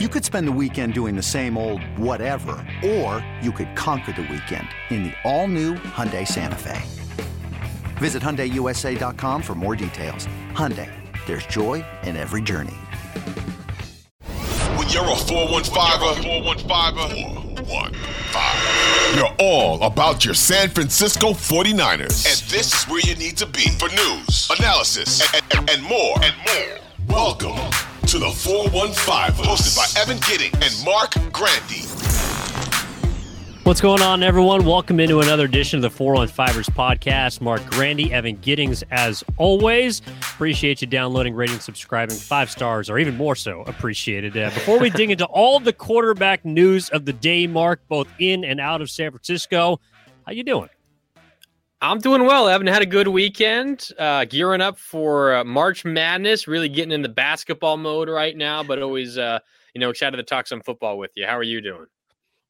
You could spend the weekend doing the same old whatever, or you could conquer the weekend in the all-new Hyundai Santa Fe. Visit HyundaiUSA.com for more details. Hyundai, there's joy in every journey. When you're a 415er, you're all about your San Francisco 49ers. And this is where you need to be for news, analysis, and more. Welcome to the 415, hosted by Evan Giddings and Marc Grandi. What's going on, everyone? Welcome into another edition of the 415ers podcast. Marc Grandi, Evan Giddings, as always. Appreciate you downloading, rating, subscribing. 5 stars, or even more so, appreciated. Before we dig into all the quarterback news of the day, Marc, both in and out of San Francisco, how you doing? I'm doing well. I haven't had a good weekend. Gearing up for March Madness. Really getting into basketball mode right now, but always, excited to talk some football with you. How are you doing?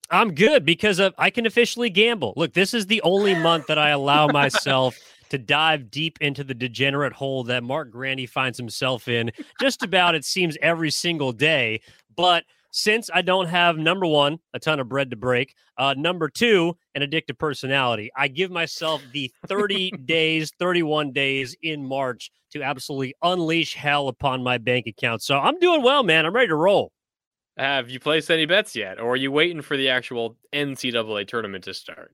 I'm good because I can officially gamble. Look, this is the only month that I allow myself to dive deep into the degenerate hole that Marc Grandi finds himself in. Just about, it seems, every single day. But since I don't have, number one, a ton of bread to break, number two, an addictive personality, I give myself the 30 days, 31 days in March to absolutely unleash hell upon my bank account. So I'm doing well, man. I'm ready to roll. Have you placed any bets yet? Or are you waiting for the actual NCAA tournament to start?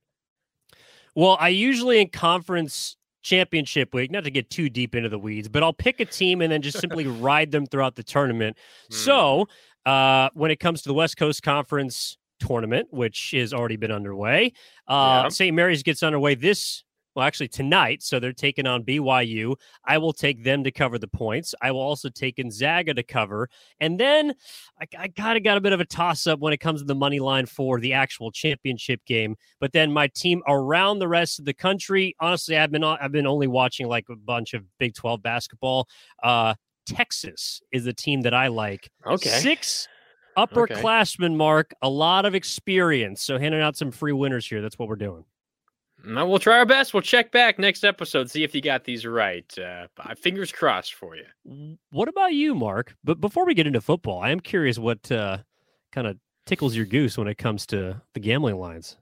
Well, I usually in conference championship week, not to get too deep into the weeds, but I'll pick a team and then just simply ride them throughout the tournament. So when it comes to the West Coast Conference tournament, which has already been underway, St. Mary's gets underway tonight. So they're taking on BYU. I will take them to cover the points. I will also take Gonzaga to cover. And then I kind of got a bit of a toss up when it comes to the money line for the actual championship game. But then my team around the rest of the country, honestly, I've been only watching like a bunch of Big 12 basketball. Texas is the team that I like. Okay. 6 upperclassmen, okay. Marc, a lot of experience. So handing out some free winners here. That's what we're doing. We'll try our best. We'll check back next episode, see if you got these right. Fingers crossed for you. What about you, Marc? But before we get into football, I am curious what kind of tickles your goose when it comes to the gambling lines.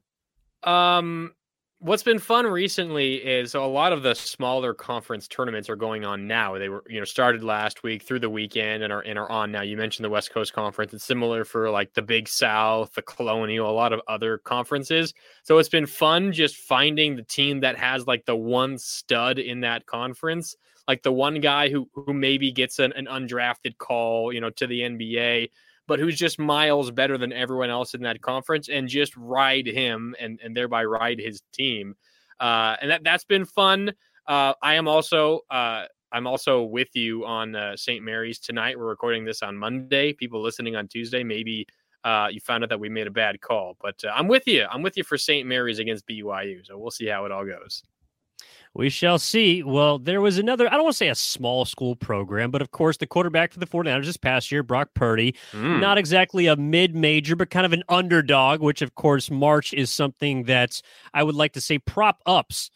What's been fun recently is a lot of the smaller conference tournaments are going on now. They were, started last week through the weekend and are on now. You mentioned the West Coast Conference. It's similar for like the Big South, the Colonial, a lot of other conferences. So it's been fun just finding the team that has like the one stud in that conference, like the one guy who maybe gets an undrafted call, to the NBA, but who's just miles better than everyone else in that conference, and just ride him and thereby ride his team. And that's been fun. I'm also with you on St. Mary's tonight. We're recording this on Monday. People listening on Tuesday, maybe you found out that we made a bad call, but I'm with you. I'm with you for St. Mary's against BYU. So we'll see how it all goes. We shall see. Well, there was another, I don't want to say a small school program, but of course the quarterback for the 49ers this past year, Brock Purdy, not exactly a mid-major, but kind of an underdog, which of course March is something that I would like to say props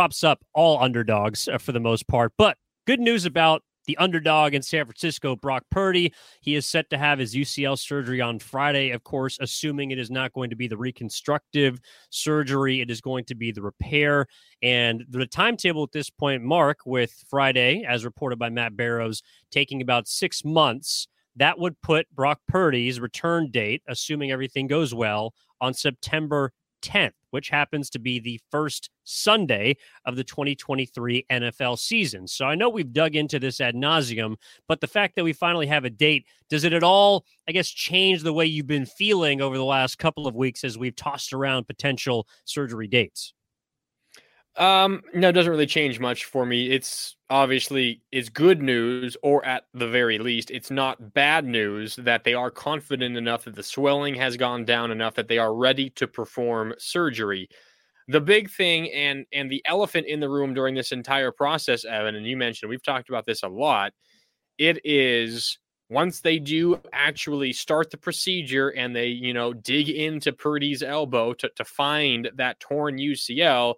up all underdogs for the most part. But good news about the underdog in San Francisco, Brock Purdy. He is set to have his UCL surgery on Friday, of course, assuming it is not going to be the reconstructive surgery. It is going to be the repair. And the timetable at this point, Marc, with Friday, as reported by Matt Barrows, taking about 6 months, that would put Brock Purdy's return date, assuming everything goes well, on September 10th, which happens to be the first Sunday of the 2023 NFL season. So I know we've dug into this ad nauseum, but the fact that we finally have a date, does it at all, I guess, change the way you've been feeling over the last couple of weeks as we've tossed around potential surgery dates? No, it doesn't really change much for me. It's good news, or at the very least, it's not bad news that they are confident enough that the swelling has gone down enough that they are ready to perform surgery. The big thing and the elephant in the room during this entire process, Evan, and you mentioned, we've talked about this a lot. It is once they do actually start the procedure and they, dig into Purdy's elbow to find that torn UCL,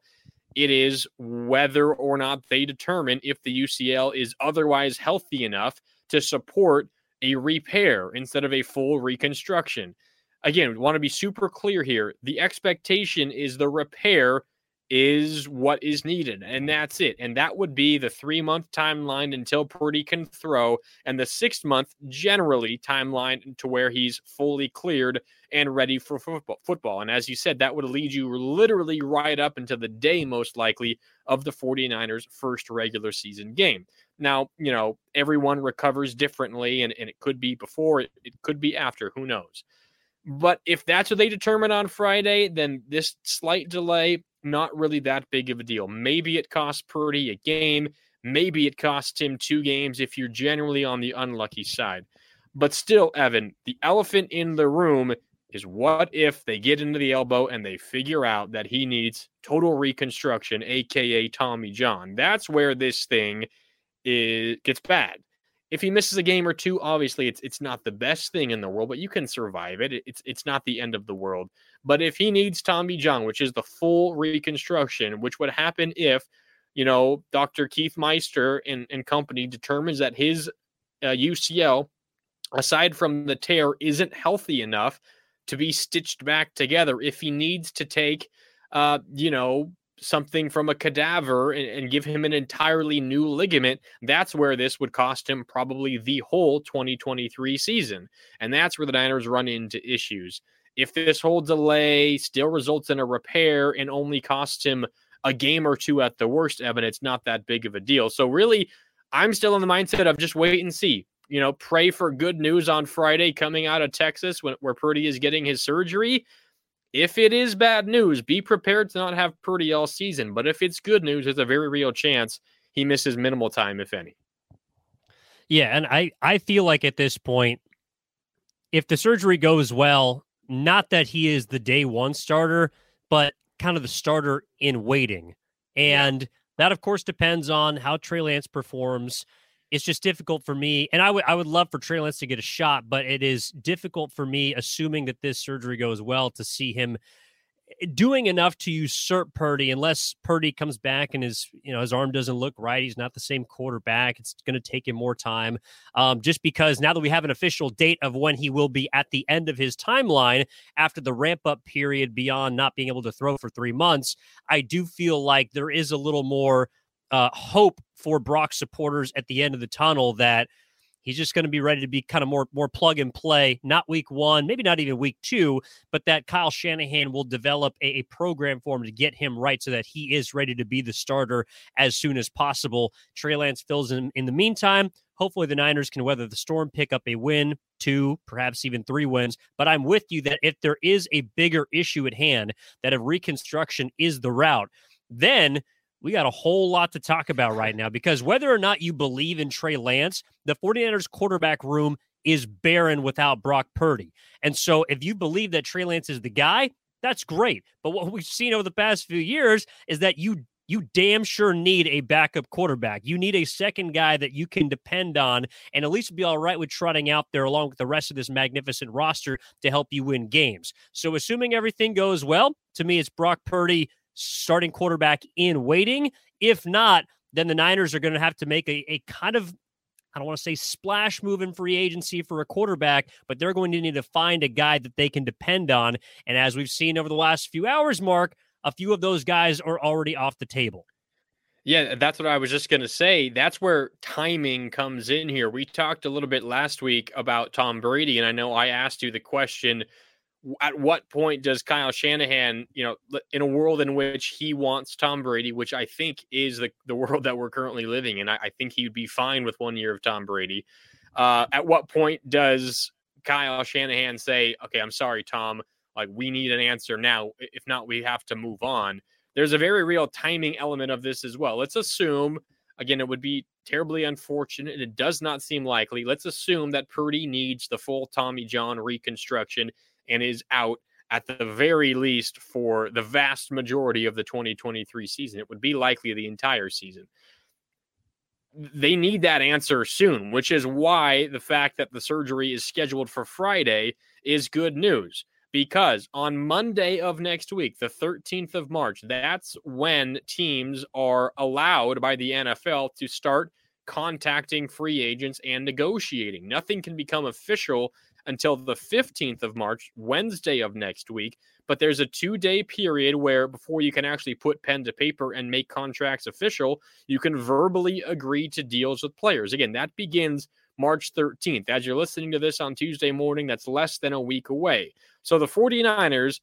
it is whether or not they determine if the UCL is otherwise healthy enough to support a a repair instead of a full reconstruction. Again, we want to be super clear here. The expectation is the repair is what is needed, and that's it. And that would be the 3-month timeline until Purdy can throw, and the 6-month generally timeline to where he's fully cleared and ready for football. And as you said, that would lead you literally right up into the day, most likely, of the 49ers' first regular season game. Now, you know, everyone recovers differently, and it could be before, it could be after, who knows. But if that's what they determine on Friday, then this slight delay, not really that big of a deal. Maybe it costs Purdy a game. Maybe it costs him 2 games if you're generally on the unlucky side. But still, Evan, the elephant in the room is what if they get into the elbow and they figure out that he needs total reconstruction, a.k.a. Tommy John. That's where this thing gets bad. If he misses a game or two, obviously it's not the best thing in the world, but you can survive it. It's not the end of the world. But if he needs Tommy John, which is the full reconstruction, which would happen if, you know, Dr. Keith Meister and company determines that his UCL, aside from the tear, isn't healthy enough to be stitched back together. If he needs to take, something from a cadaver and give him an entirely new ligament, that's where this would cost him probably the whole 2023 season. And that's where the Niners run into issues. If this whole delay still results in a repair and only costs him a game or two at the worst, Evan, it's not that big of a deal. So really, I'm still in the mindset of just wait and see. You know, pray for good news on Friday coming out of Texas where Purdy is getting his surgery. If it is bad news, be prepared to not have Purdy all season. But if it's good news, there's a very real chance he misses minimal time, if any. Yeah, and I feel like at this point, if the surgery goes well, not that he is the day one starter, but kind of the starter in waiting. And that, of course, depends on how Trey Lance performs. It's just difficult for me, and I would love for Trey Lance to get a shot, but it is difficult for me, assuming that this surgery goes well, to see him doing enough to usurp Purdy, unless Purdy comes back and his arm doesn't look right. He's not the same quarterback. It's going to take him more time, just because now that we have an official date of when he will be at the end of his timeline after the ramp-up period beyond not being able to throw for 3 months, I do feel like there is a little more hope for Brock supporters at the end of the tunnel that he's just going to be ready to be kind of more plug and play, not week 1, maybe not even week 2, but that Kyle Shanahan will develop a program for him to get him right so that he is ready to be the starter as soon as possible. Trey Lance fills in the meantime. Hopefully the Niners can weather the storm, pick up a win, 2, perhaps even 3 wins. But I'm with you that if there is a bigger issue at hand, that if reconstruction is the route, then we got a whole lot to talk about right now, because whether or not you believe in Trey Lance, the 49ers quarterback room is barren without Brock Purdy. And so if you believe that Trey Lance is the guy, that's great. But what we've seen over the past few years is that you damn sure need a backup quarterback. You need a second guy that you can depend on and at least be all right with trotting out there along with the rest of this magnificent roster to help you win games. So assuming everything goes well, to me, it's Brock Purdy, starting quarterback in waiting. If not, then the Niners are going to have to make a kind of, I don't want to say splash move in free agency for a quarterback, but they're going to need to find a guy that they can depend on. And as we've seen over the last few hours, Mark, a few of those guys are already off the table. Yeah, that's what I was just going to say. That's where timing comes in here. We talked a little bit last week about Tom Brady, and I know I asked you the question, at what point does Kyle Shanahan, in a world in which he wants Tom Brady, which I think is the world that we're currently living in, I think he'd be fine with 1 year of Tom Brady. At what point does Kyle Shanahan say, okay, I'm sorry, Tom, like we need an answer now. If not, we have to move on. There's a very real timing element of this as well. Let's assume, again, it would be terribly unfortunate, and it does not seem likely. Let's assume that Purdy needs the full Tommy John reconstruction and is out at the very least for the vast majority of the 2023 season. It would be likely the entire season. They need that answer soon, which is why the fact that the surgery is scheduled for Friday is good news, because on Monday of next week, the 13th of March, that's when teams are allowed by the NFL to start contacting free agents and negotiating. Nothing can become official until the 15th of March, Wednesday of next week. But there's a 2-day period where before you can actually put pen to paper and make contracts official, you can verbally agree to deals with players. Again, that begins March 13th. As you're listening to this on Tuesday morning, that's less than a week away. So the 49ers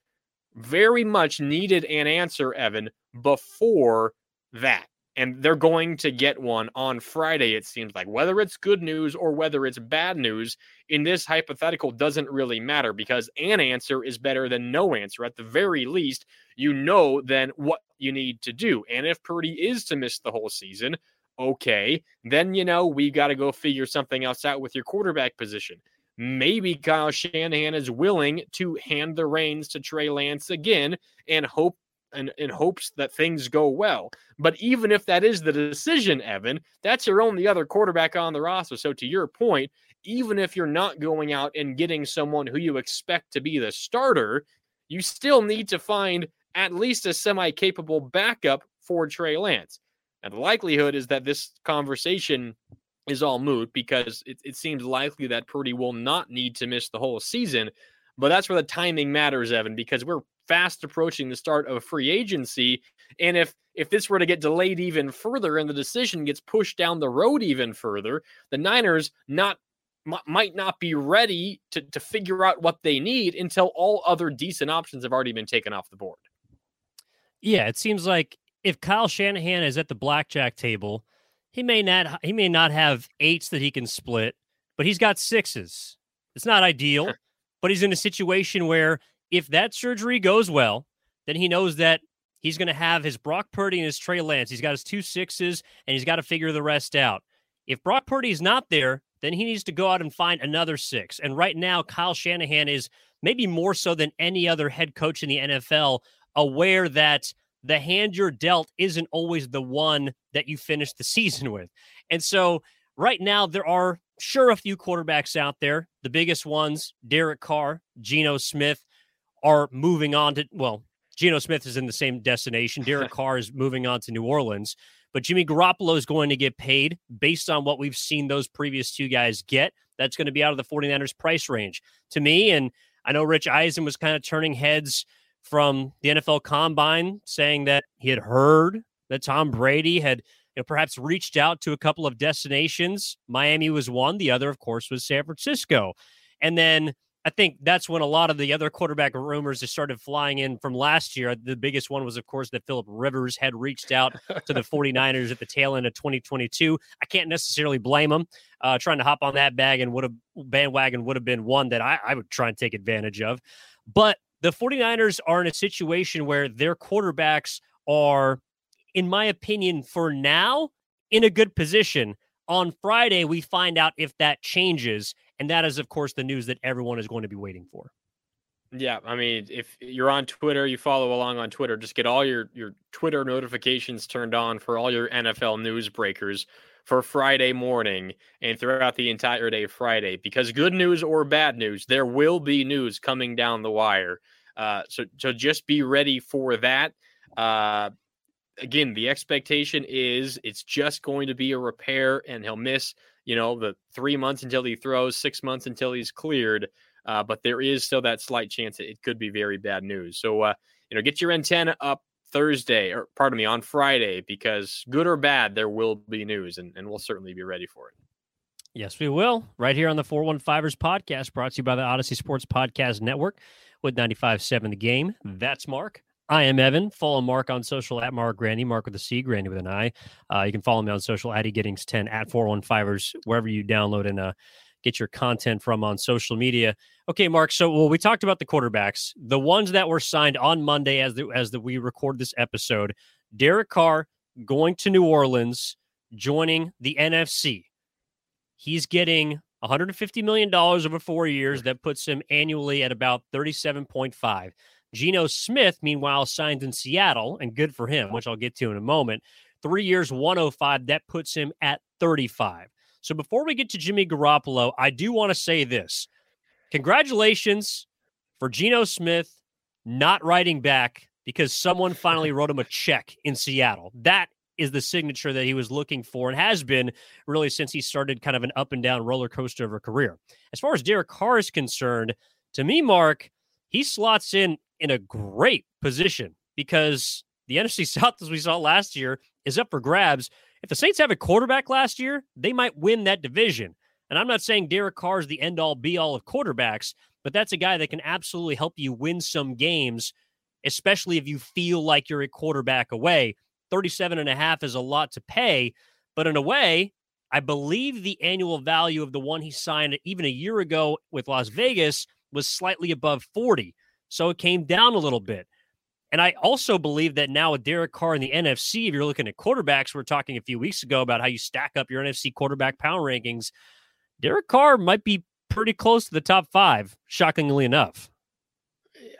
very much needed an answer, Evan, before that. And they're going to get one on Friday, it seems like. Whether it's good news or whether it's bad news, in this hypothetical doesn't really matter because an answer is better than no answer. At the very least, you know then what you need to do. And if Purdy is to miss the whole season, okay, then, you know, we got to go figure something else out with your quarterback position. Maybe Kyle Shanahan is willing to hand the reins to Trey Lance again and hope in hopes that things go well. But even if that is the decision, Evan, that's your only other quarterback on the roster. So to your point, even if you're not going out and getting someone who you expect to be the starter, you still need to find at least a semi-capable backup for Trey Lance. And the likelihood is that this conversation is all moot because it seems likely that Purdy will not need to miss the whole season. But that's where the timing matters, Evan, because we're fast approaching the start of free agency. And if this were to get delayed even further and the decision gets pushed down the road even further, the Niners might not be ready to figure out what they need until all other decent options have already been taken off the board. Yeah, it seems like if Kyle Shanahan is at the blackjack table, he may not have eights that he can split, but he's got sixes. It's not ideal, but he's in a situation where if that surgery goes well, then he knows that he's going to have his Brock Purdy and his Trey Lance. He's got his 2 sixes, and he's got to figure the rest out. If Brock Purdy is not there, then he needs to go out and find another 6. And right now, Kyle Shanahan is maybe more so than any other head coach in the NFL aware that the hand you're dealt isn't always the one that you finish the season with. And so right now, there are sure a few quarterbacks out there. The biggest ones, Derek Carr, Geno Smith, are moving on to, well, Geno Smith is in the same destination. Derek Carr is moving on to New Orleans, but Jimmy Garoppolo is going to get paid based on what we've seen those previous 2 guys get. That's going to be out of the 49ers price range to me. And I know Rich Eisen was kind of turning heads from the NFL Combine saying that he had heard that Tom Brady had perhaps reached out to a couple of destinations. Miami was one. The other, of course, was San Francisco. And then I think that's when a lot of the other quarterback rumors just started flying in from last year. The biggest one was, of course, that Philip Rivers had reached out to the 49ers at the tail end of 2022. I can't necessarily blame him. Trying to hop on that bandwagon would have been one that I would try and take advantage of. But the 49ers are in a situation where their quarterbacks are, in my opinion, for now, in a good position. On Friday, we find out if that changes. And that is, of course, the news that everyone is going to be waiting for. Yeah, I mean, if you're on Twitter, you follow along on Twitter, just get all your Twitter notifications turned on for all your NFL news breakers for Friday morning and throughout the entire day Friday, because good news or bad news, there will be news coming down the wire. So just be ready for that. Again, the expectation is it's just going to be a repair and he'll miss the 3 months until he throws, 6 months until he's cleared. But there is still that slight chance that it could be very bad news. So, get your antenna up on Friday, because good or bad, there will be news, and we'll certainly be ready for it. Yes, we will. Right here on the 415ers podcast, brought to you by the Odyssey Sports Podcast Network with 95.7 The Game. That's Mark. I am Evan. Follow Mark on social at Marc Grandi, Mark with a C, Grandi with an I. You can follow me on social at eGiddings10, at 415ers, wherever you download and get your content from on social media. Okay, Mark, so we talked about the quarterbacks. The ones that were signed on Monday as we record this episode, Derek Carr going to New Orleans, joining the NFC. He's getting $150 million over 4 years. That puts him annually at about 37.5. Geno Smith, meanwhile, signed in Seattle, and good for him, which I'll get to in a moment. 3 years, 105, that puts him at 35. So before we get to Jimmy Garoppolo, I do want to say this. Congratulations for Geno Smith not writing back because someone finally wrote him a check in Seattle. That is the signature that he was looking for and has been really since he started kind of an up and down roller coaster of a career. As far as Derek Carr is concerned, to me, Mark, he slots in a great position because the NFC South, as we saw last year, is up for grabs. If the Saints have a quarterback last year, they might win that division. And I'm not saying Derek Carr is the end-all, be-all of quarterbacks, but that's a guy that can absolutely help you win some games, especially if you feel like you're a quarterback away. 37.5 is a lot to pay, but in a way, I believe the annual value of the one he signed even a year ago with Las Vegas was slightly above 40, so it came down a little bit. And I also believe that now with Derek Carr in the NFC, if you're looking at quarterbacks, we were talking a few weeks ago about how you stack up your NFC quarterback power rankings. Derek Carr might be pretty close to the top five, shockingly enough.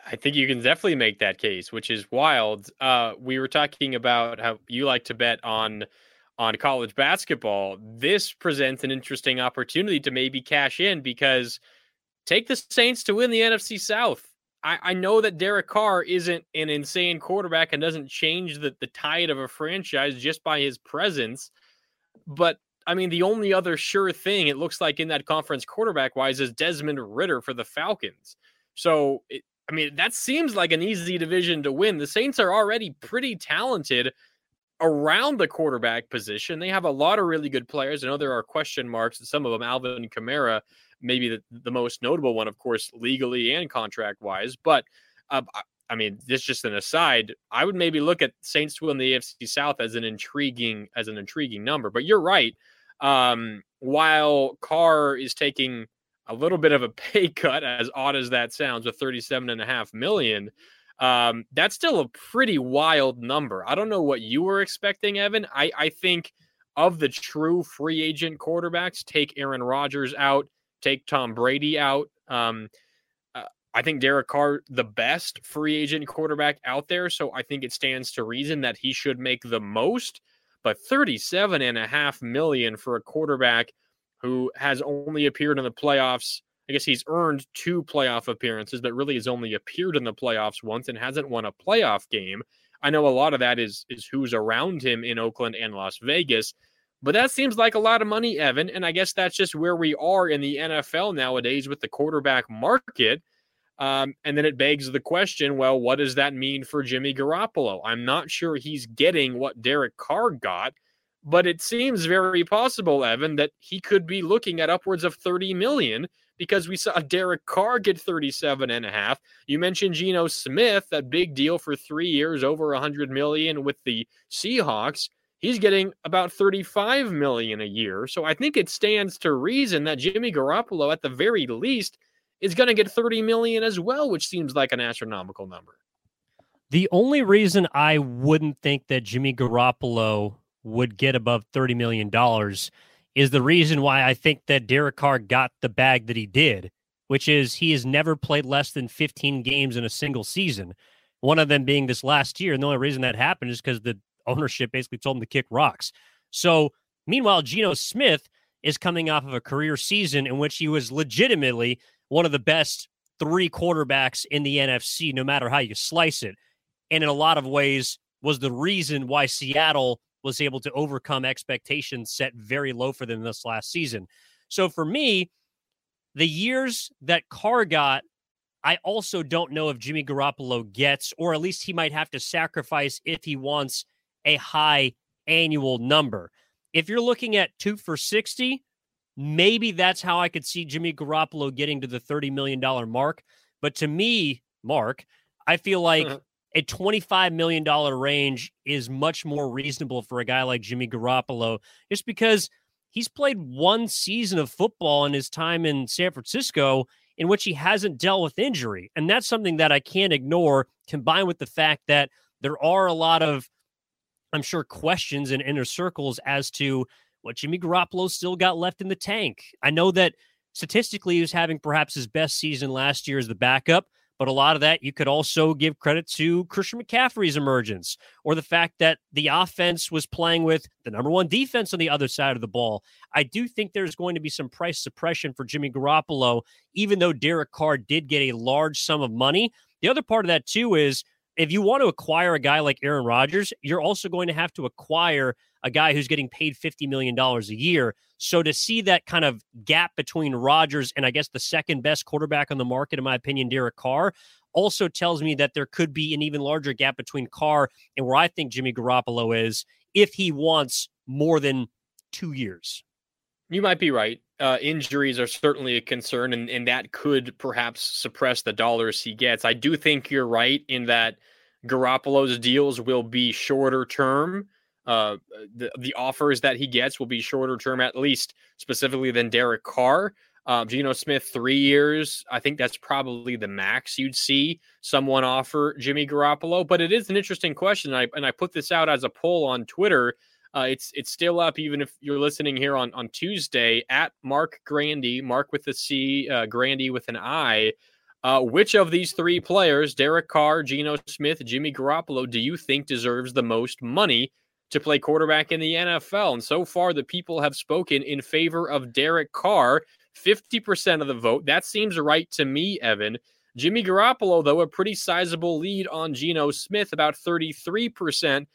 I think you can definitely make that case, which is wild. We were talking about how you like to bet on college basketball. This presents an interesting opportunity to maybe cash in because take the Saints to win the NFC South. I know that Derek Carr isn't an insane quarterback and doesn't change the tide of a franchise just by his presence. But, I mean, the only other sure thing it looks like in that conference quarterback-wise is Desmond Ridder for the Falcons. So, that seems like an easy division to win. The Saints are already pretty talented around the quarterback position. They have a lot of really good players. I know there are question marks, and some of them, Alvin Kamara, maybe the most notable one, of course, legally and contract-wise. But, this is just an aside. I would maybe look at Saints to win the AFC South as an intriguing number. But you're right. While Carr is taking a little bit of a pay cut, as odd as that sounds, with $37.5 million. That's still a pretty wild number. I don't know what you were expecting, Evan. I think of the true free agent quarterbacks, take Aaron Rodgers out, take Tom Brady out. I think Derek Carr, the best free agent quarterback out there. So I think it stands to reason that he should make the most, but $37.5 million for a quarterback who has only appeared in the playoffs. I guess he's earned 2 playoff appearances, but really has only appeared in the playoffs once and hasn't won a playoff game. I know a lot of that is who's around him in Oakland and Las Vegas, but that seems like a lot of money, Evan. And I guess that's just where we are in the NFL nowadays with the quarterback market. And then it begs the question, well, what does that mean for Jimmy Garoppolo? I'm not sure he's getting what Derek Carr got, but it seems very possible, Evan, that he could be looking at upwards of $30 million because we saw Derek Carr get $37.5 million. You mentioned Geno Smith, that big deal for 3 years, over $100 million with the Seahawks. He's getting about $35 million a year. So I think it stands to reason that Jimmy Garoppolo, at the very least, is going to get $30 million as well, which seems like an astronomical number. The only reason I wouldn't think that Jimmy Garoppolo would get above $30 million is the reason why I think that Derek Carr got the bag that he did, which is he has never played less than 15 games in a single season, one of them being this last year. And the only reason that happened is because the ownership basically told him to kick rocks. So meanwhile, Geno Smith is coming off of a career season in which he was legitimately one of the best 3 quarterbacks in the NFC, no matter how you slice it. And in a lot of ways was the reason why Seattle was able to overcome expectations set very low for them this last season. So for me, the years that Carr got, I also don't know if Jimmy Garoppolo gets, or at least he might have to sacrifice if he wants a high annual number. If you're looking at 2 for $60, maybe that's how I could see Jimmy Garoppolo getting to the $30 million mark. But to me, Mark, I feel like a $25 million range is much more reasonable for a guy like Jimmy Garoppolo, just because he's played 1 season of football in his time in San Francisco in which he hasn't dealt with injury. And that's something that I can't ignore, combined with the fact that there are a lot of, I'm sure, questions in inner circles as to what Jimmy Garoppolo still got left in the tank. I know that statistically he was having perhaps his best season last year as the backup, but a lot of that you could also give credit to Christian McCaffrey's emergence, or the fact that the offense was playing with the number 1 defense on the other side of the ball. I do think there's going to be some price suppression for Jimmy Garoppolo, even though Derek Carr did get a large sum of money. The other part of that, too, is if you want to acquire a guy like Aaron Rodgers, you're also going to have to acquire a guy who's getting paid $50 million a year. So to see that kind of gap between Rodgers and I guess the second best quarterback on the market, in my opinion, Derek Carr, also tells me that there could be an even larger gap between Carr and where I think Jimmy Garoppolo is if he wants more than 2 years. You might be right. Injuries are certainly a concern, and that could perhaps suppress the dollars he gets. I do think you're right in that Garoppolo's deals will be shorter term. The offers that he gets will be shorter term, at least specifically than Derek Carr. Geno Smith, 3 years. I think that's probably the max you'd see someone offer Jimmy Garoppolo. But it is an interesting question, and I put this out as a poll on Twitter. It's still up, even if you're listening here on Tuesday, at Marc Grandi, Marc with a C, Grandi with an I. Which of these three players, Derek Carr, Geno Smith, Jimmy Garoppolo, do you think deserves the most money to play quarterback in the NFL? And so far, the people have spoken in favor of Derek Carr, 50% of the vote. That seems right to me, Evan. Jimmy Garoppolo, though, a pretty sizable lead on Geno Smith, about 33%.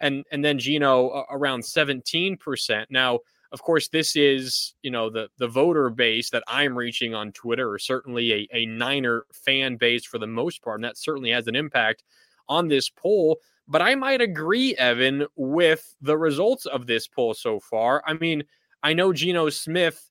And then Geno around 17%. Now, of course, this is, you know, the voter base that I'm reaching on Twitter, or certainly a Niner fan base for the most part. And that certainly has an impact on this poll. But I might agree, Evan, with the results of this poll so far. I mean, I know Geno Smith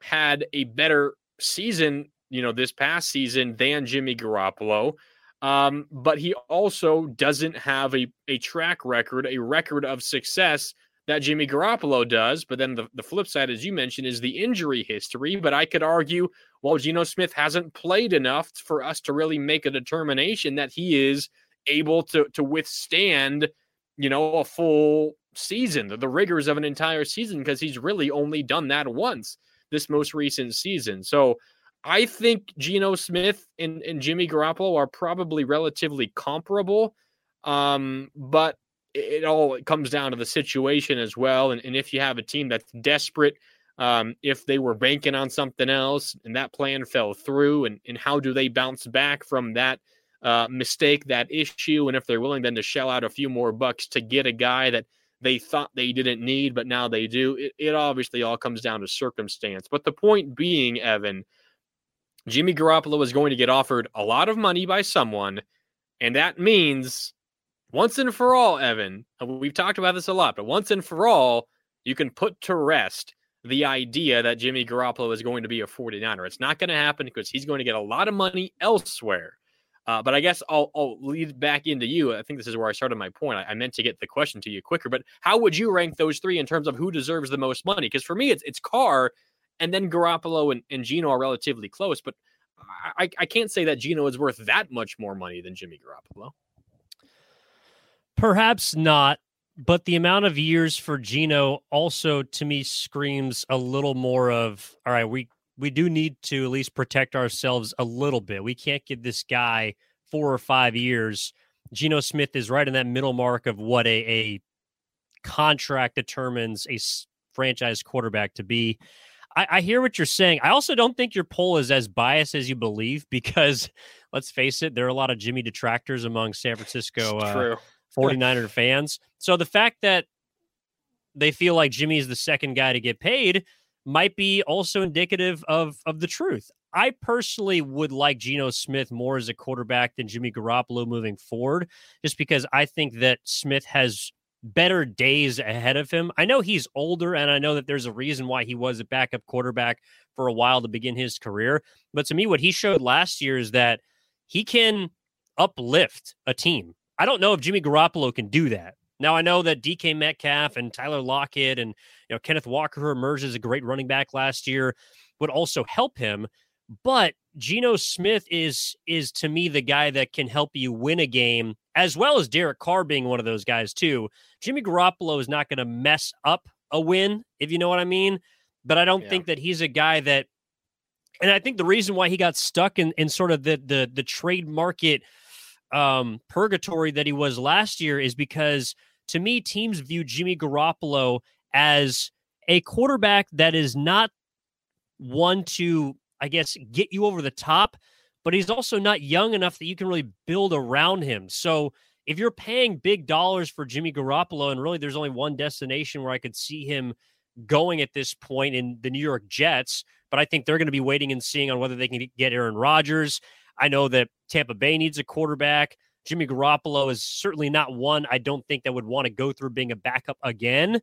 had a better season, you know, this past season than Jimmy Garoppolo. But he also doesn't have a track record, a record of success that Jimmy Garoppolo does. But then the flip side, as you mentioned, is the injury history. But I could argue, well, Geno Smith hasn't played enough for us to really make a determination that he is able to withstand, you know, a full season, the rigors of an entire season, because he's really only done that once this most recent season. So I think Geno Smith and Jimmy Garoppolo are probably relatively comparable, but it all comes down to the situation as well. And if you have a team that's desperate, if they were banking on something else and that plan fell through, and how do they bounce back from that mistake, that issue, and if they're willing then to shell out a few more bucks to get a guy that they thought they didn't need, but now they do, it obviously all comes down to circumstance. But the point being, Evan, Jimmy Garoppolo is going to get offered a lot of money by someone, and that means once and for all, Evan, we've talked about this a lot, but once and for all, you can put to rest the idea that Jimmy Garoppolo is going to be a 49er. It's not going to happen because he's going to get a lot of money elsewhere. But I guess I'll lead back into you. I think this is where I started my point. I meant to get the question to you quicker, but how would you rank those three in terms of who deserves the most money? Because for me, it's Carr, and then Garoppolo and Geno are relatively close, but I can't say that Geno is worth that much more money than Jimmy Garoppolo. Perhaps not, but the amount of years for Geno also, to me, screams a little more of, all right, we do need to at least protect ourselves a little bit. We can't give this guy 4 or 5 years. Geno Smith is right in that middle mark of what a contract determines a franchise quarterback to be. I hear what you're saying. I also don't think your poll is as biased as you believe, because let's face it, there are a lot of Jimmy detractors among San Francisco 49er fans. So the fact that they feel like Jimmy is the second guy to get paid might be also indicative of the truth. I personally would like Geno Smith more as a quarterback than Jimmy Garoppolo moving forward, just because I think that Smith has better days ahead of him. I know he's older, and I know that there's a reason why he was a backup quarterback for a while to begin his career. But to me, what he showed last year is that he can uplift a team. I don't know if Jimmy Garoppolo can do that. Now, I know that DK Metcalf and Tyler Lockett and, you know, Kenneth Walker, who emerged as a great running back last year, would also help him. But Geno Smith is to me the guy that can help you win a game, as well as Derek Carr being one of those guys too. Jimmy Garoppolo is not going to mess up a win, if you know what I mean. But I don't think that he's a guy that, and I think the reason why he got stuck in sort of the trade market purgatory that he was last year is because, to me, teams view Jimmy Garoppolo as a quarterback that is not one to, I guess, get you over the top, but he's also not young enough that you can really build around him. So if you're paying big dollars for Jimmy Garoppolo, and really there's only one destination where I could see him going at this point in the New York Jets, but I think they're going to be waiting and seeing on whether they can get Aaron Rodgers. I know that Tampa Bay needs a quarterback. Jimmy Garoppolo is certainly not one I don't think that would want to go through being a backup again,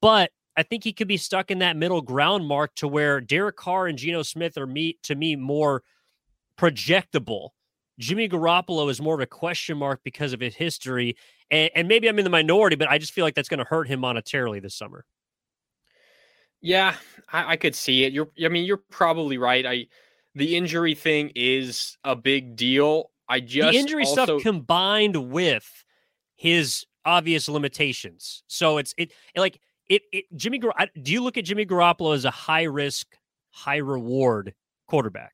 but I think he could be stuck in that middle ground, Mark, to where Derek Carr and Geno Smith are, to me, more projectable. Jimmy Garoppolo is more of a question mark because of his history, and maybe I'm in the minority, but I just feel like that's going to hurt him monetarily this summer. Yeah, I could see it. You're probably right. The injury thing is a big deal. The injury also stuff combined with his obvious limitations. So do you look at Jimmy Garoppolo as a high risk, high reward quarterback?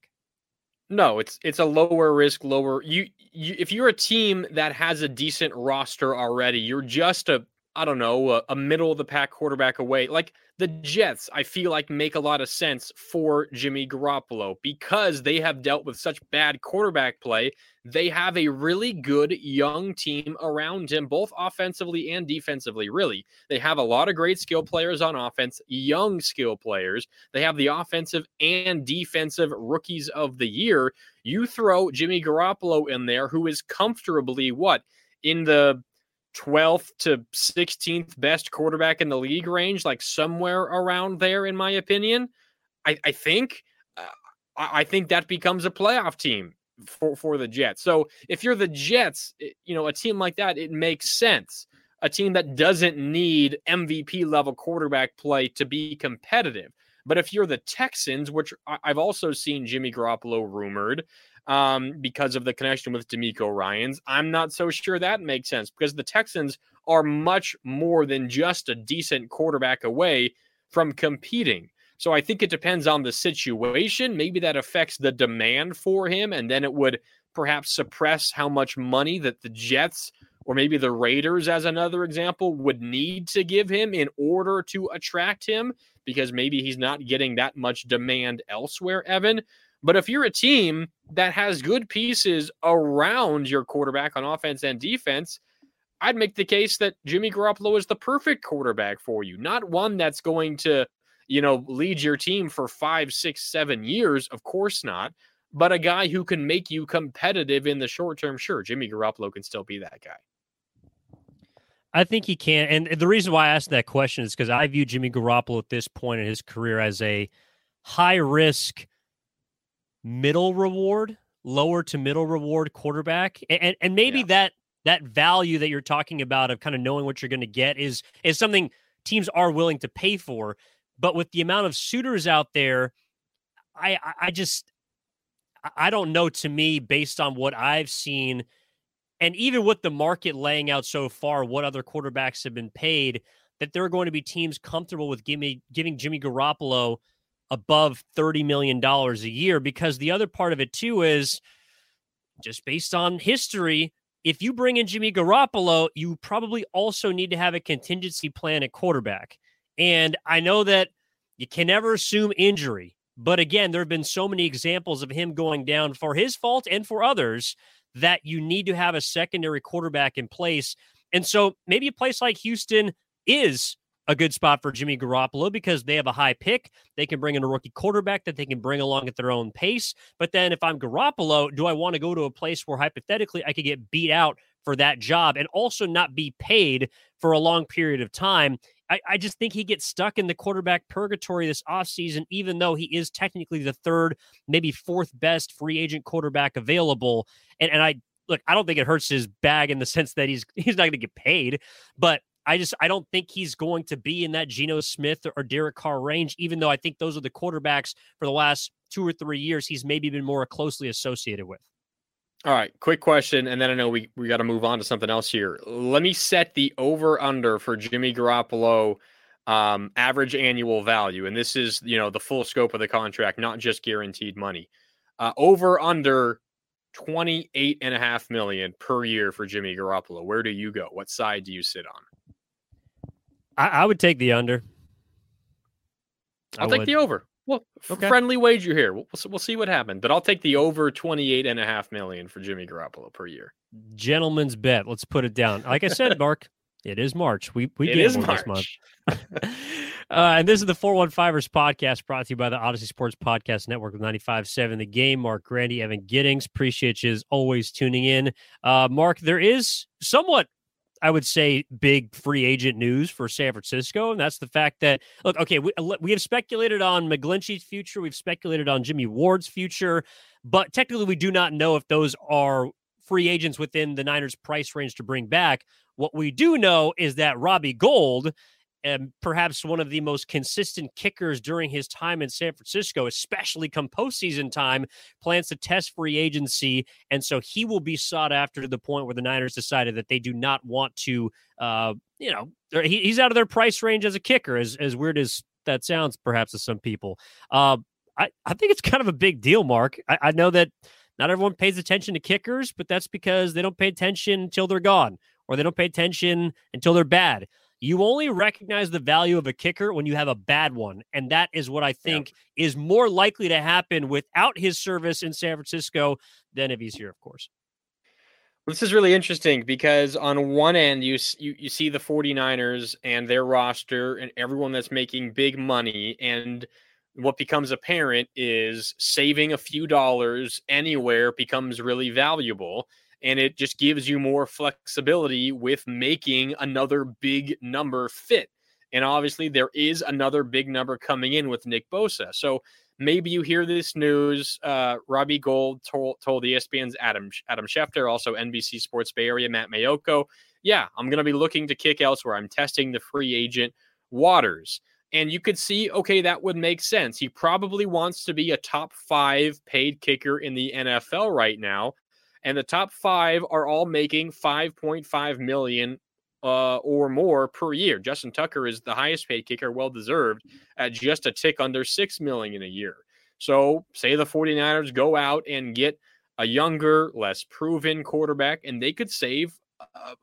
No, it's a lower risk, lower. You if you're a team that has a decent roster already, you're just a middle of the pack quarterback away. Like the Jets, I feel like make a lot of sense for Jimmy Garoppolo because they have dealt with such bad quarterback play. They have a really good young team around him, both offensively and defensively. Really, they have a lot of great skill players on offense, young skill players. They have the offensive and defensive rookies of the year. You throw Jimmy Garoppolo in there, who is comfortably in the 12th to 16th best quarterback in the league range, like somewhere around there, in my opinion. I think that becomes a playoff team for the Jets. So if you're the Jets, a team like that, it makes sense. A team that doesn't need MVP level quarterback play to be competitive. But if you're the Texans, which I've also seen Jimmy Garoppolo rumored, because of the connection with DeMeco Ryans, I'm not so sure that makes sense, because the Texans are much more than just a decent quarterback away from competing. So I think it depends on the situation. Maybe that affects the demand for him, and then it would perhaps suppress how much money that the Jets or maybe the Raiders, as another example, would need to give him in order to attract him, because maybe he's not getting that much demand elsewhere, Evan. But if you're a team that has good pieces around your quarterback on offense and defense, I'd make the case that Jimmy Garoppolo is the perfect quarterback for you. Not one that's going to, lead your team for 5, 6, 7 years. Of course not. But a guy who can make you competitive in the short term. Sure, Jimmy Garoppolo can still be that guy. I think he can. And the reason why I asked that question is because I view Jimmy Garoppolo at this point in his career as a high risk, middle reward, lower to middle reward quarterback. And maybe that value that you're talking about of kind of knowing what you're going to get is something teams are willing to pay for. But with the amount of suitors out there, I don't know, to me, based on what I've seen, and even with the market laying out so far, what other quarterbacks have been paid, that there are going to be teams comfortable with giving Jimmy Garoppolo above $30 million a year, because the other part of it too is just based on history. If you bring in Jimmy Garoppolo, you probably also need to have a contingency plan at quarterback. And I know that you can never assume injury, but again, there have been so many examples of him going down for his fault and for others that you need to have a secondary quarterback in place. And so maybe a place like Houston is a good spot for Jimmy Garoppolo because they have a high pick. They can bring in a rookie quarterback that they can bring along at their own pace. But then if I'm Garoppolo, do I want to go to a place where hypothetically I could get beat out for that job and also not be paid for a long period of time? I just think he gets stuck in the quarterback purgatory this offseason, even though he is technically the third, maybe fourth best free agent quarterback available. I don't think it hurts his bag in the sense that he's not going to get paid, but I don't think he's going to be in that Geno Smith or Derek Carr range, even though I think those are the quarterbacks for the last 2 or 3 years he's maybe been more closely associated with. All right, quick question, and then I know we got to move on to something else here. Let me set the over-under for Jimmy Garoppolo average annual value, and this is the full scope of the contract, not just guaranteed money. Over-under $28.5 million per year for Jimmy Garoppolo. Where do you go? What side do you sit on? I would take the under. I'll take the over. Well, okay. Friendly wager here. We'll see what happens. But I'll take the over $28.5 million for Jimmy Garoppolo per year. Gentleman's bet. Let's put it down. Like I said, Mark, it is March. We gamble this month. And this is the 415ers podcast brought to you by the Odyssey Sports Podcast Network with 95.7 The Game. Marc Grandi, Evan Giddings. Appreciate you as always tuning in. Mark, there is somewhat, I would say, big free agent news for San Francisco, and that's the fact that, look, okay, we have speculated on McGlinchey's future. We've speculated on Jimmy Ward's future, but technically we do not know if those are free agents within the Niners' price range to bring back. What we do know is that Robbie Gould, and perhaps one of the most consistent kickers during his time in San Francisco, especially come postseason time, plans to test free agency. And so he will be sought after to the point where the Niners decided that they do not want to, he's out of their price range as a kicker, as weird as that sounds, perhaps, to some people. I think it's kind of a big deal, Mark. I know that not everyone pays attention to kickers, but that's because they don't pay attention until they're gone, or they don't pay attention until they're bad. You only recognize the value of a kicker when you have a bad one, and that is what I think is more likely to happen without his service in San Francisco than if he's here, of course. This is really interesting because on one end, you see the 49ers and their roster and everyone that's making big money, and what becomes apparent is saving a few dollars anywhere becomes really valuable. And it just gives you more flexibility with making another big number fit. And obviously there is another big number coming in with Nick Bosa. So maybe you hear this news. Robbie Gould told ESPN's Adam Schefter, also NBC Sports Bay Area, Matt Mayoko, I'm going to be looking to kick elsewhere. I'm testing the free agent waters. And you could see, okay, that would make sense. He probably wants to be a top 5 paid kicker in the NFL right now. And the top 5 are all making $5.5 million or more per year. Justin Tucker is the highest paid kicker, well-deserved, at just a tick under $6 million a year. So say the 49ers go out and get a younger, less proven quarterback, and they could save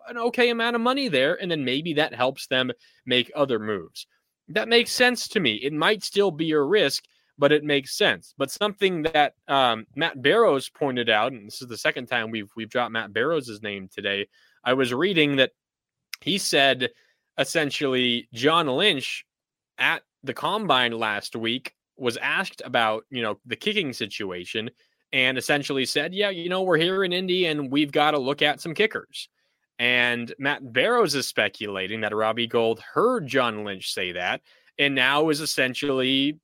an okay amount of money there, and then maybe that helps them make other moves. That makes sense to me. It might still be a risk, but it makes sense. But something that Matt Barrows pointed out, and this is the second time we've dropped Matt Barrows' name today, I was reading that he said, essentially, John Lynch at the Combine last week was asked about, the kicking situation, and essentially said, we're here in Indy and we've got to look at some kickers. And Matt Barrows is speculating that Robbie Gould heard John Lynch say that, and now is essentially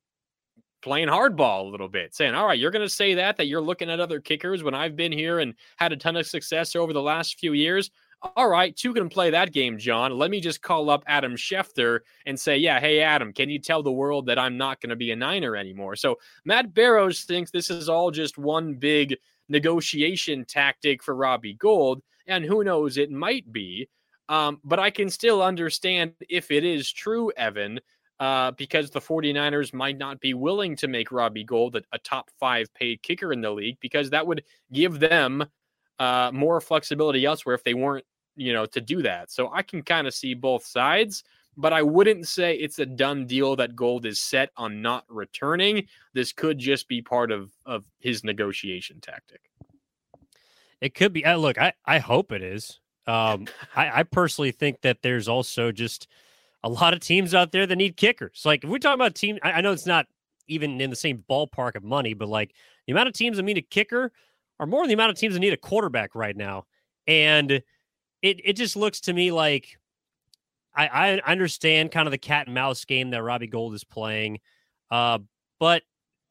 playing hardball a little bit, saying, all right, you're going to say that you're looking at other kickers when I've been here and had a ton of success over the last few years. All right, two can play that game, John. Let me just call up Adam Schefter and say, hey, Adam, can you tell the world that I'm not going to be a Niner anymore? So Matt Barrows thinks this is all just one big negotiation tactic for Robbie Gould, and who knows, it might be. But I can still understand if it is true, Evan, because the 49ers might not be willing to make Robbie Gould a top 5 paid kicker in the league, because that would give them more flexibility elsewhere if they weren't, to do that. So I can kind of see both sides, but I wouldn't say it's a done deal that Gould is set on not returning. This could just be part of his negotiation tactic. It could be. Look, I hope it is. I personally think that there's also just a lot of teams out there that need kickers. Like, if we're talking about team, I know it's not even in the same ballpark of money, but like the amount of teams that need a kicker are more than the amount of teams that need a quarterback right now. And it just looks to me like I understand kind of the cat and mouse game that Robbie Gould is playing. But,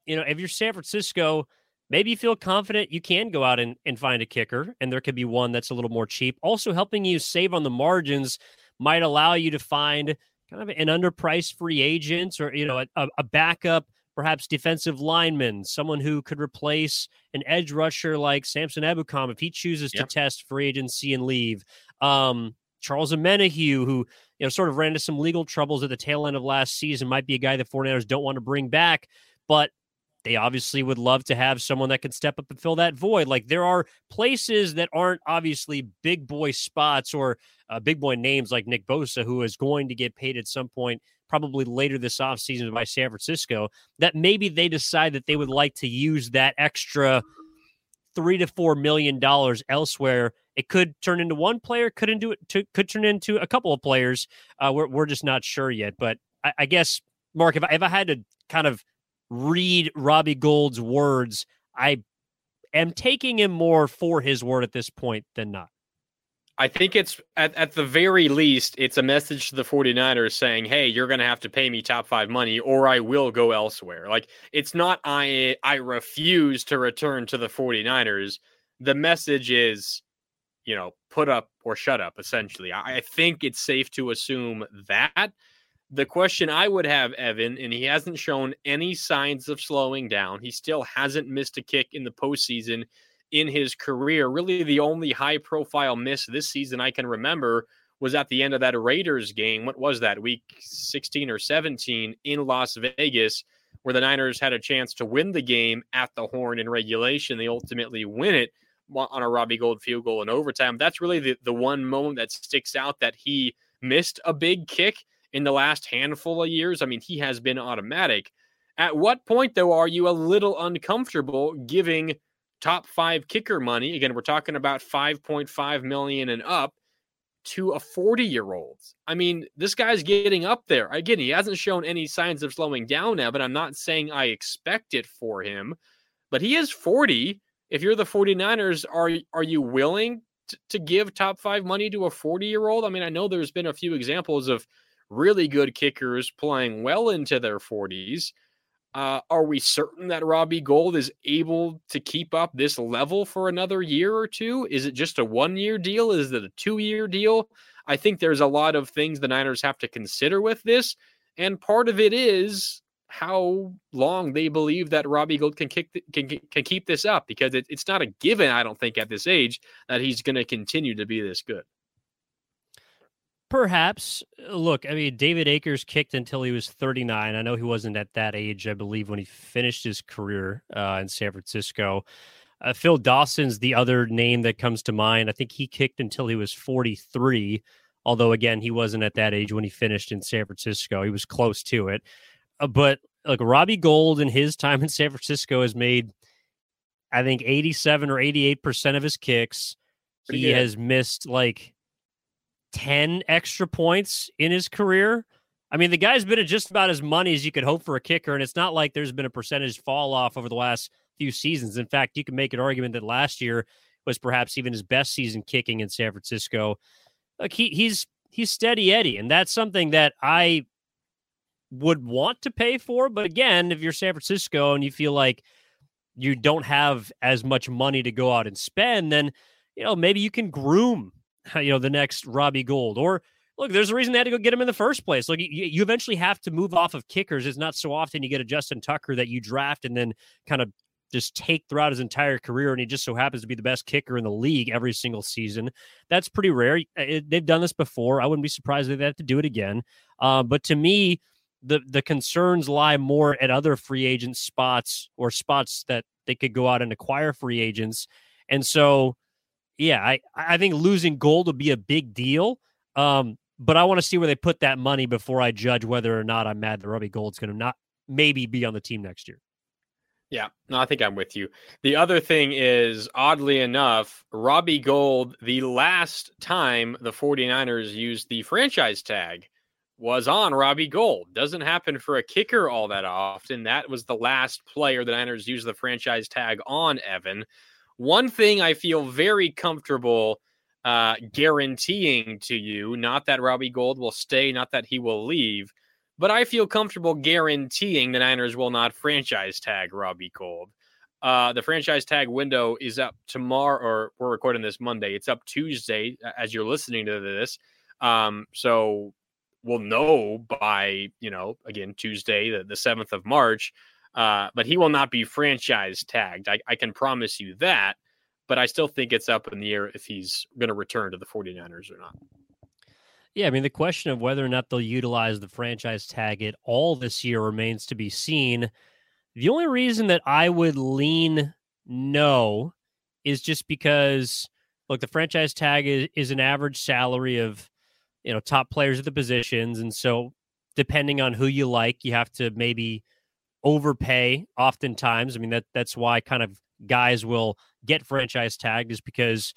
if you're San Francisco, maybe you feel confident you can go out and find a kicker, and there could be one that's a little more cheap. Also helping you save on the margins might allow you to find kind of an underpriced free agent, or, a backup, perhaps defensive lineman, someone who could replace an edge rusher like Samson Ebukam if he chooses to test free agency and leave. Charles Omenihu, who, sort of ran into some legal troubles at the tail end of last season, might be a guy the 49ers don't want to bring back, but they obviously would love to have someone that can step up and fill that void. Like, there are places that aren't obviously big boy spots or big boy names like Nick Bosa, who is going to get paid at some point, probably later this offseason by San Francisco, that maybe they decide that they would like to use that extra $3 to $4 million elsewhere. It could turn into one player, could turn into a couple of players. We're just not sure yet. But I guess, Mark, if I had to kind of read Robbie Gould's words, I am taking him more for his word at this point than not. I think it's, at the very least, it's a message to the 49ers saying, hey, you're going to have to pay me top five money or I will go elsewhere. Like, it's not I refuse to return to the 49ers. The message is, you know, put up or shut up, essentially. I think it's safe to assume that. The question I would have, Evan, and he hasn't shown any signs of slowing down. He still hasn't missed a kick in the postseason in his career. Really, the only high-profile miss this season I can remember was at the end of that Raiders game. What was that, week 16 or 17 in Las Vegas, where the Niners had a chance to win the game at the horn in regulation. They ultimately win it on a Robbie Gould field goal in overtime. That's really the one moment that sticks out, that he missed a big kick in the last handful of years. I mean, he has been automatic. At what point, though, are you a little uncomfortable giving top five kicker money? Again, we're talking about $5.5 million and up to a 40-year-old. I mean, this guy's getting up there. Again, he hasn't shown any signs of slowing down now, but I'm not saying I expect it for him. But he is 40. If you're the 49ers, are you willing to give top five money to a 40-year-old? I mean, I know there's been a few examples of really good kickers playing well into their 40s. Are we certain that Robbie Gould is able to keep up this level for another year or two? Is it just a one-year deal? Is it a two-year deal? I think there's a lot of things the Niners have to consider with this, and part of it is how long they believe that Robbie Gould can keep this up, because it's not a given, I don't think, at this age that he's going to continue to be this good. Perhaps. Look, I mean, David Akers kicked until he was 39. I know he wasn't at that age, I believe, when he finished his career in San Francisco. Phil Dawson's the other name that comes to mind. I think he kicked until he was 43, although, again, he wasn't at that age when he finished in San Francisco. He was close to it. But like Robbie Gould in his time in San Francisco has made, I think, 87 or 88% of his kicks. He has missed like 10 extra points in his career. I mean, the guy's been at just about as money as you could hope for a kicker, and it's not like there's been a percentage fall off over the last few seasons. In fact, you can make an argument that last year was perhaps even his best season kicking in San Francisco. Like he's steady Eddie, and that's something that I would want to pay for. But again, if you're San Francisco and you feel like you don't have as much money to go out and spend, then, you know, maybe you can groom, you know, the next Robbie Gould. Or look, there's a reason they had to go get him in the first place. Like you eventually have to move off of kickers. It's not so often you get a Justin Tucker that you draft and then kind of just take throughout his entire career, and he just so happens to be the best kicker in the league every single season. That's pretty rare. They've done this before. I wouldn't be surprised if they have to do it again. But to me, the concerns lie more at other free agent spots, or spots that they could go out and acquire free agents. And so, yeah, I think losing Gould would be a big deal, but I want to see where they put that money before I judge whether or not I'm mad that Robbie Gould's going to not maybe be on the team next year. Yeah, no, I think I'm with you. The other thing is, oddly enough, Robbie Gould, the last time the 49ers used the franchise tag was on Robbie Gould. Doesn't happen for a kicker all that often. That was the last player the Niners used the franchise tag on, Evan. One thing I feel very comfortable guaranteeing to you, not that Robbie Gould will stay, not that he will leave, but I feel comfortable guaranteeing the Niners will not franchise tag Robbie Gould. The franchise tag window is up tomorrow, or we're recording this Monday. It's up Tuesday as you're listening to this. So we'll know by, you know, again, Tuesday, the 7th of March. But he will not be franchise tagged. I can promise you that, but I still think it's up in the air if he's going to return to the 49ers or not. Yeah, I mean, the question of whether or not they'll utilize the franchise tag at all this year remains to be seen. The only reason that I would lean no is just because, look, the franchise tag is an average salary of, you know, top players at the positions. And so depending on who you like, you have to maybe overpay oftentimes. I mean, that's why kind of guys will get franchise tagged, is because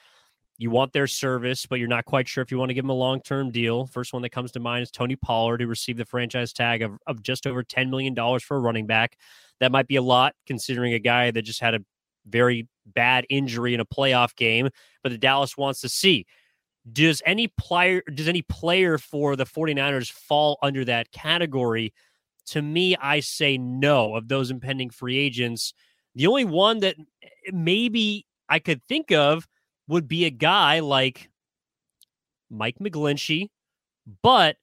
you want their service, but you're not quite sure if you want to give them a long-term deal. First one that comes to mind is Tony Pollard, who received the franchise tag of just over $10 million for a running back. That might be a lot considering a guy that just had a very bad injury in a playoff game, but the Dallas wants to see, does any player for the 49ers fall under that category? To me, I say no. Of those impending free agents, the only one that maybe I could think of would be a guy like Mike McGlinchey, but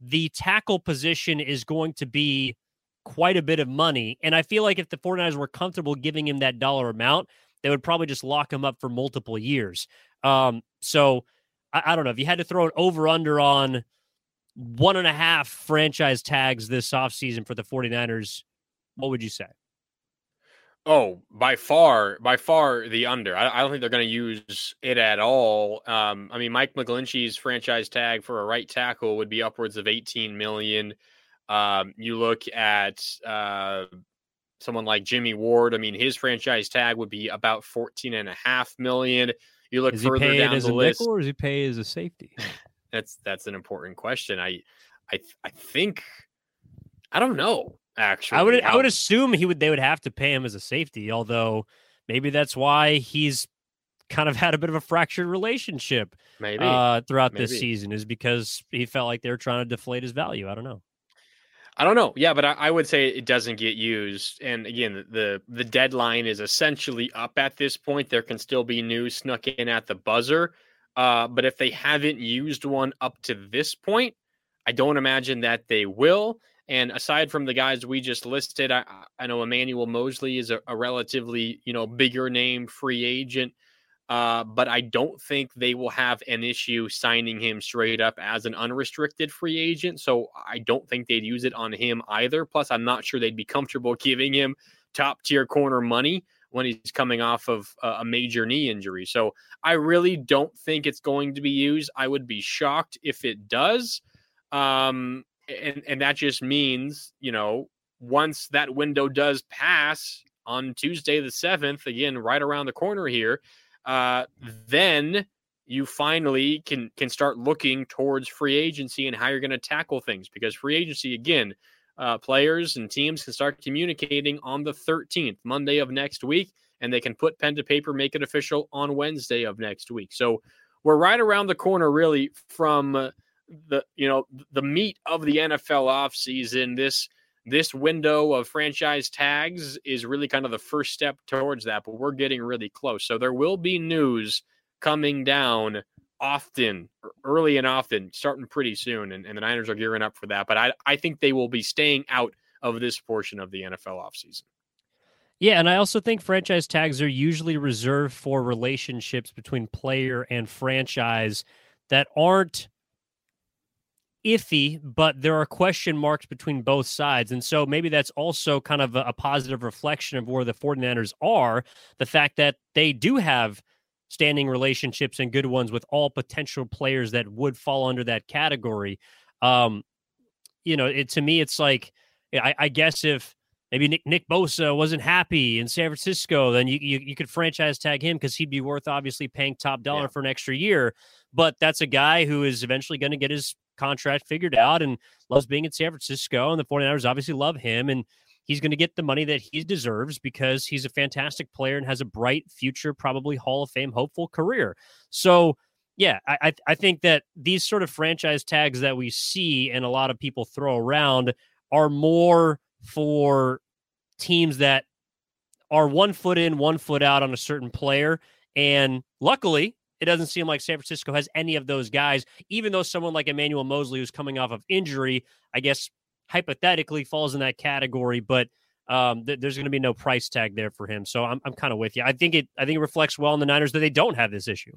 the tackle position is going to be quite a bit of money. And I feel like if the 49ers were comfortable giving him that dollar amount, they would probably just lock him up for multiple years. So I don't know if you had to throw an over under on 1.5 franchise tags this offseason for the 49ers, what would you say? Oh, by far the under. I don't think they're going to use it at all. I mean, Mike McGlinchey's franchise tag for a right tackle would be upwards of $18 million. You look at someone like Jimmy Ward. I mean, his franchise tag would be about $14.5 million. You look further down the list. Is he paid as a nickel or is he paid as a safety? That's an important question. I think I don't know. Actually, I would assume they would have to pay him as a safety, although maybe that's why he's kind of had a bit of a fractured relationship throughout this season, is because he felt like they were trying to deflate his value. I don't know. Yeah, but I would say it doesn't get used. And again, the deadline is essentially up at this point. There can still be news snuck in at the buzzer. But if they haven't used one up to this point, I don't imagine that they will. And aside from the guys we just listed, I know Emmanuel Mosley is a relatively, bigger name free agent, but I don't think they will have an issue signing him straight up as an unrestricted free agent. So I don't think they'd use it on him either. Plus, I'm not sure they'd be comfortable giving him top tier corner money when he's coming off of a major knee injury. So I really don't think it's going to be used. I would be shocked if it does. And that just means, once that window does pass on Tuesday the 7th, again, right around the corner here, then you finally can start looking towards free agency and how you're going to tackle things. Because free agency, again, players and teams can start communicating on the 13th, Monday of next week, and they can put pen to paper, make it official on Wednesday of next week. So we're right around the corner, really, from... the meat of the NFL offseason. This window of franchise tags is really kind of the first step towards that, but we're getting really close. So there will be news coming down early and often, starting pretty soon. And the Niners are gearing up for that. But I think they will be staying out of this portion of the NFL offseason. Yeah, and I also think franchise tags are usually reserved for relationships between player and franchise that aren't iffy, but there are question marks between both sides. And so maybe that's also kind of a positive reflection of where the 49ers are, the fact that they do have standing relationships and good ones with all potential players that would fall under that category. To me, it's like, I guess if maybe Nick Bosa wasn't happy in San Francisco, then you could franchise tag him because he'd be worth obviously paying top dollar for an extra year. But that's a guy who is eventually going to get his contract figured out and loves being in San Francisco, and the 49ers obviously love him, and he's going to get the money that he deserves because he's a fantastic player and has a bright future, probably Hall of Fame hopeful career. So yeah, I think that these sort of franchise tags that we see and a lot of people throw around are more for teams that are 1 foot in, 1 foot out on a certain player. And luckily, it doesn't seem like San Francisco has any of those guys, even though someone like Emmanuel Mosley, who's coming off of injury, I guess hypothetically falls in that category, but there's going to be no price tag there for him. So I'm kind of with you. I think it reflects well on the Niners that they don't have this issue.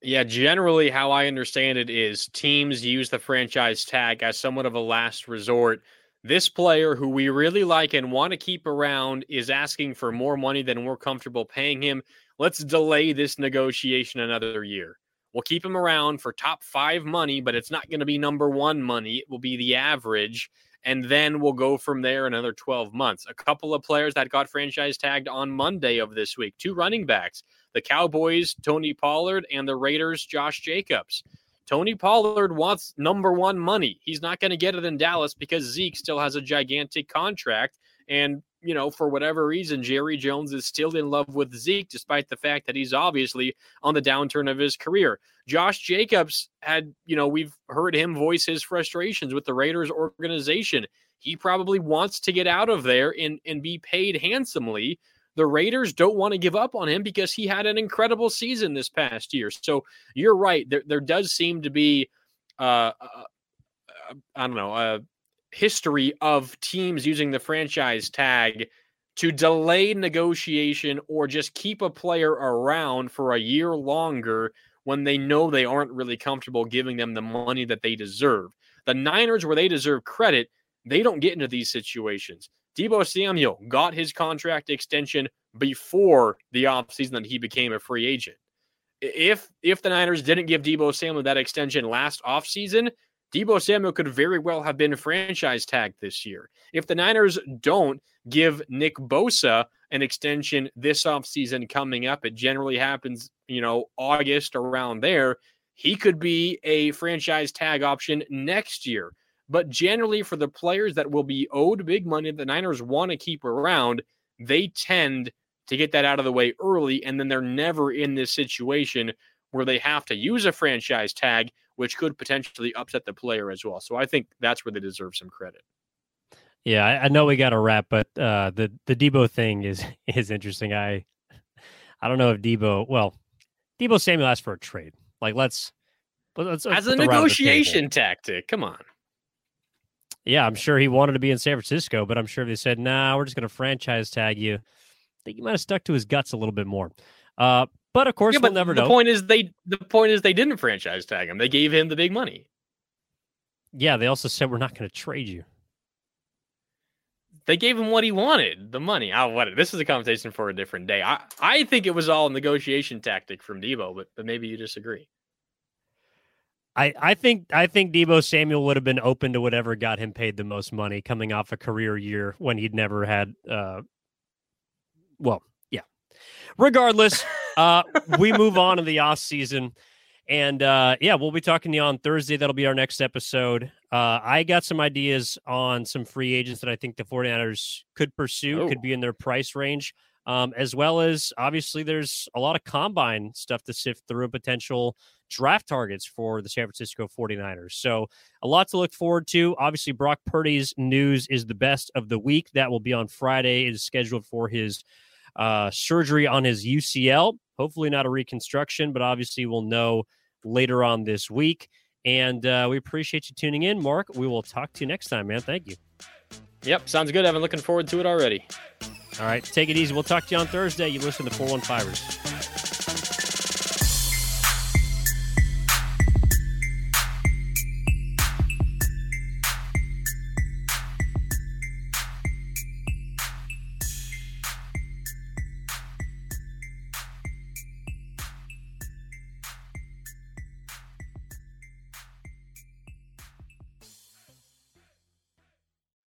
Yeah, generally how I understand it is teams use the franchise tag as somewhat of a last resort. This player who we really like and want to keep around is asking for more money than we're comfortable paying him. Let's delay this negotiation another year. We'll keep him around for top five money, but it's not going to be number one money. It will be the average. And then we'll go from there another 12 months. A couple of players that got franchise tagged on Monday of this week, two running backs, the Cowboys, Tony Pollard, and the Raiders, Josh Jacobs. Tony Pollard wants number one money. He's not going to get it in Dallas because Zeke still has a gigantic contract. And, you know, for whatever reason, Jerry Jones is still in love with Zeke, despite the fact that he's obviously on the downturn of his career. Josh Jacobs had, you know, we've heard him voice his frustrations with the Raiders organization. He probably wants to get out of there and be paid handsomely. The Raiders don't want to give up on him because he had an incredible season this past year. So you're right. There does seem to be, a history of teams using the franchise tag to delay negotiation or just keep a player around for a year longer when they know they aren't really comfortable giving them the money that they deserve. The Niners, where they deserve credit, they don't get into these situations. Debo Samuel got his contract extension before the offseason that he became a free agent. If the Niners didn't give Debo Samuel that extension last offseason, Debo Samuel could very well have been franchise tagged this year. If the Niners don't give Nick Bosa an extension this offseason coming up, it generally happens, August around there, he could be a franchise tag option next year. But generally for the players that will be owed big money that the Niners want to keep around, they tend to get that out of the way early, and then they're never in this situation where they have to use a franchise tag, which could potentially upset the player as well. So I think that's where they deserve some credit. Yeah, I know we got to wrap, but the Debo thing is interesting. I don't know if Debo Samuel asked for a trade. Like, let's as a negotiation tactic. Come on. Yeah, I'm sure he wanted to be in San Francisco, but I'm sure they said, nah, we're just going to franchise tag you. I think he might have stuck to his guts a little bit more. But of course, we'll never know. The point is they didn't franchise tag him. They gave him the big money. Yeah, they also said, we're not going to trade you. They gave him what he wanted, the money. This is a conversation for a different day. I think it was all a negotiation tactic from Debo, but maybe you disagree. I think Debo Samuel would have been open to whatever got him paid the most money coming off a career year when he'd never had. Regardless, we move on to the offseason. And we'll be talking to you on Thursday. That'll be our next episode. I got some ideas on some free agents that I think the 49ers could pursue, could be in their price range, as well as obviously there's a lot of combine stuff to sift through, potential draft targets for the San Francisco 49ers. So a lot to look forward to. Obviously, Brock Purdy's news is the best of the week. That will be on Friday. It is scheduled for his surgery on his UCL. Hopefully not a reconstruction, but obviously we'll know later on this week. And we appreciate you tuning in, Mark. We will talk to you next time, man. Thank you. Yep, sounds good, Evan. Looking forward to it already. All right, take it easy. We'll talk to you on Thursday. You listen to 415ers.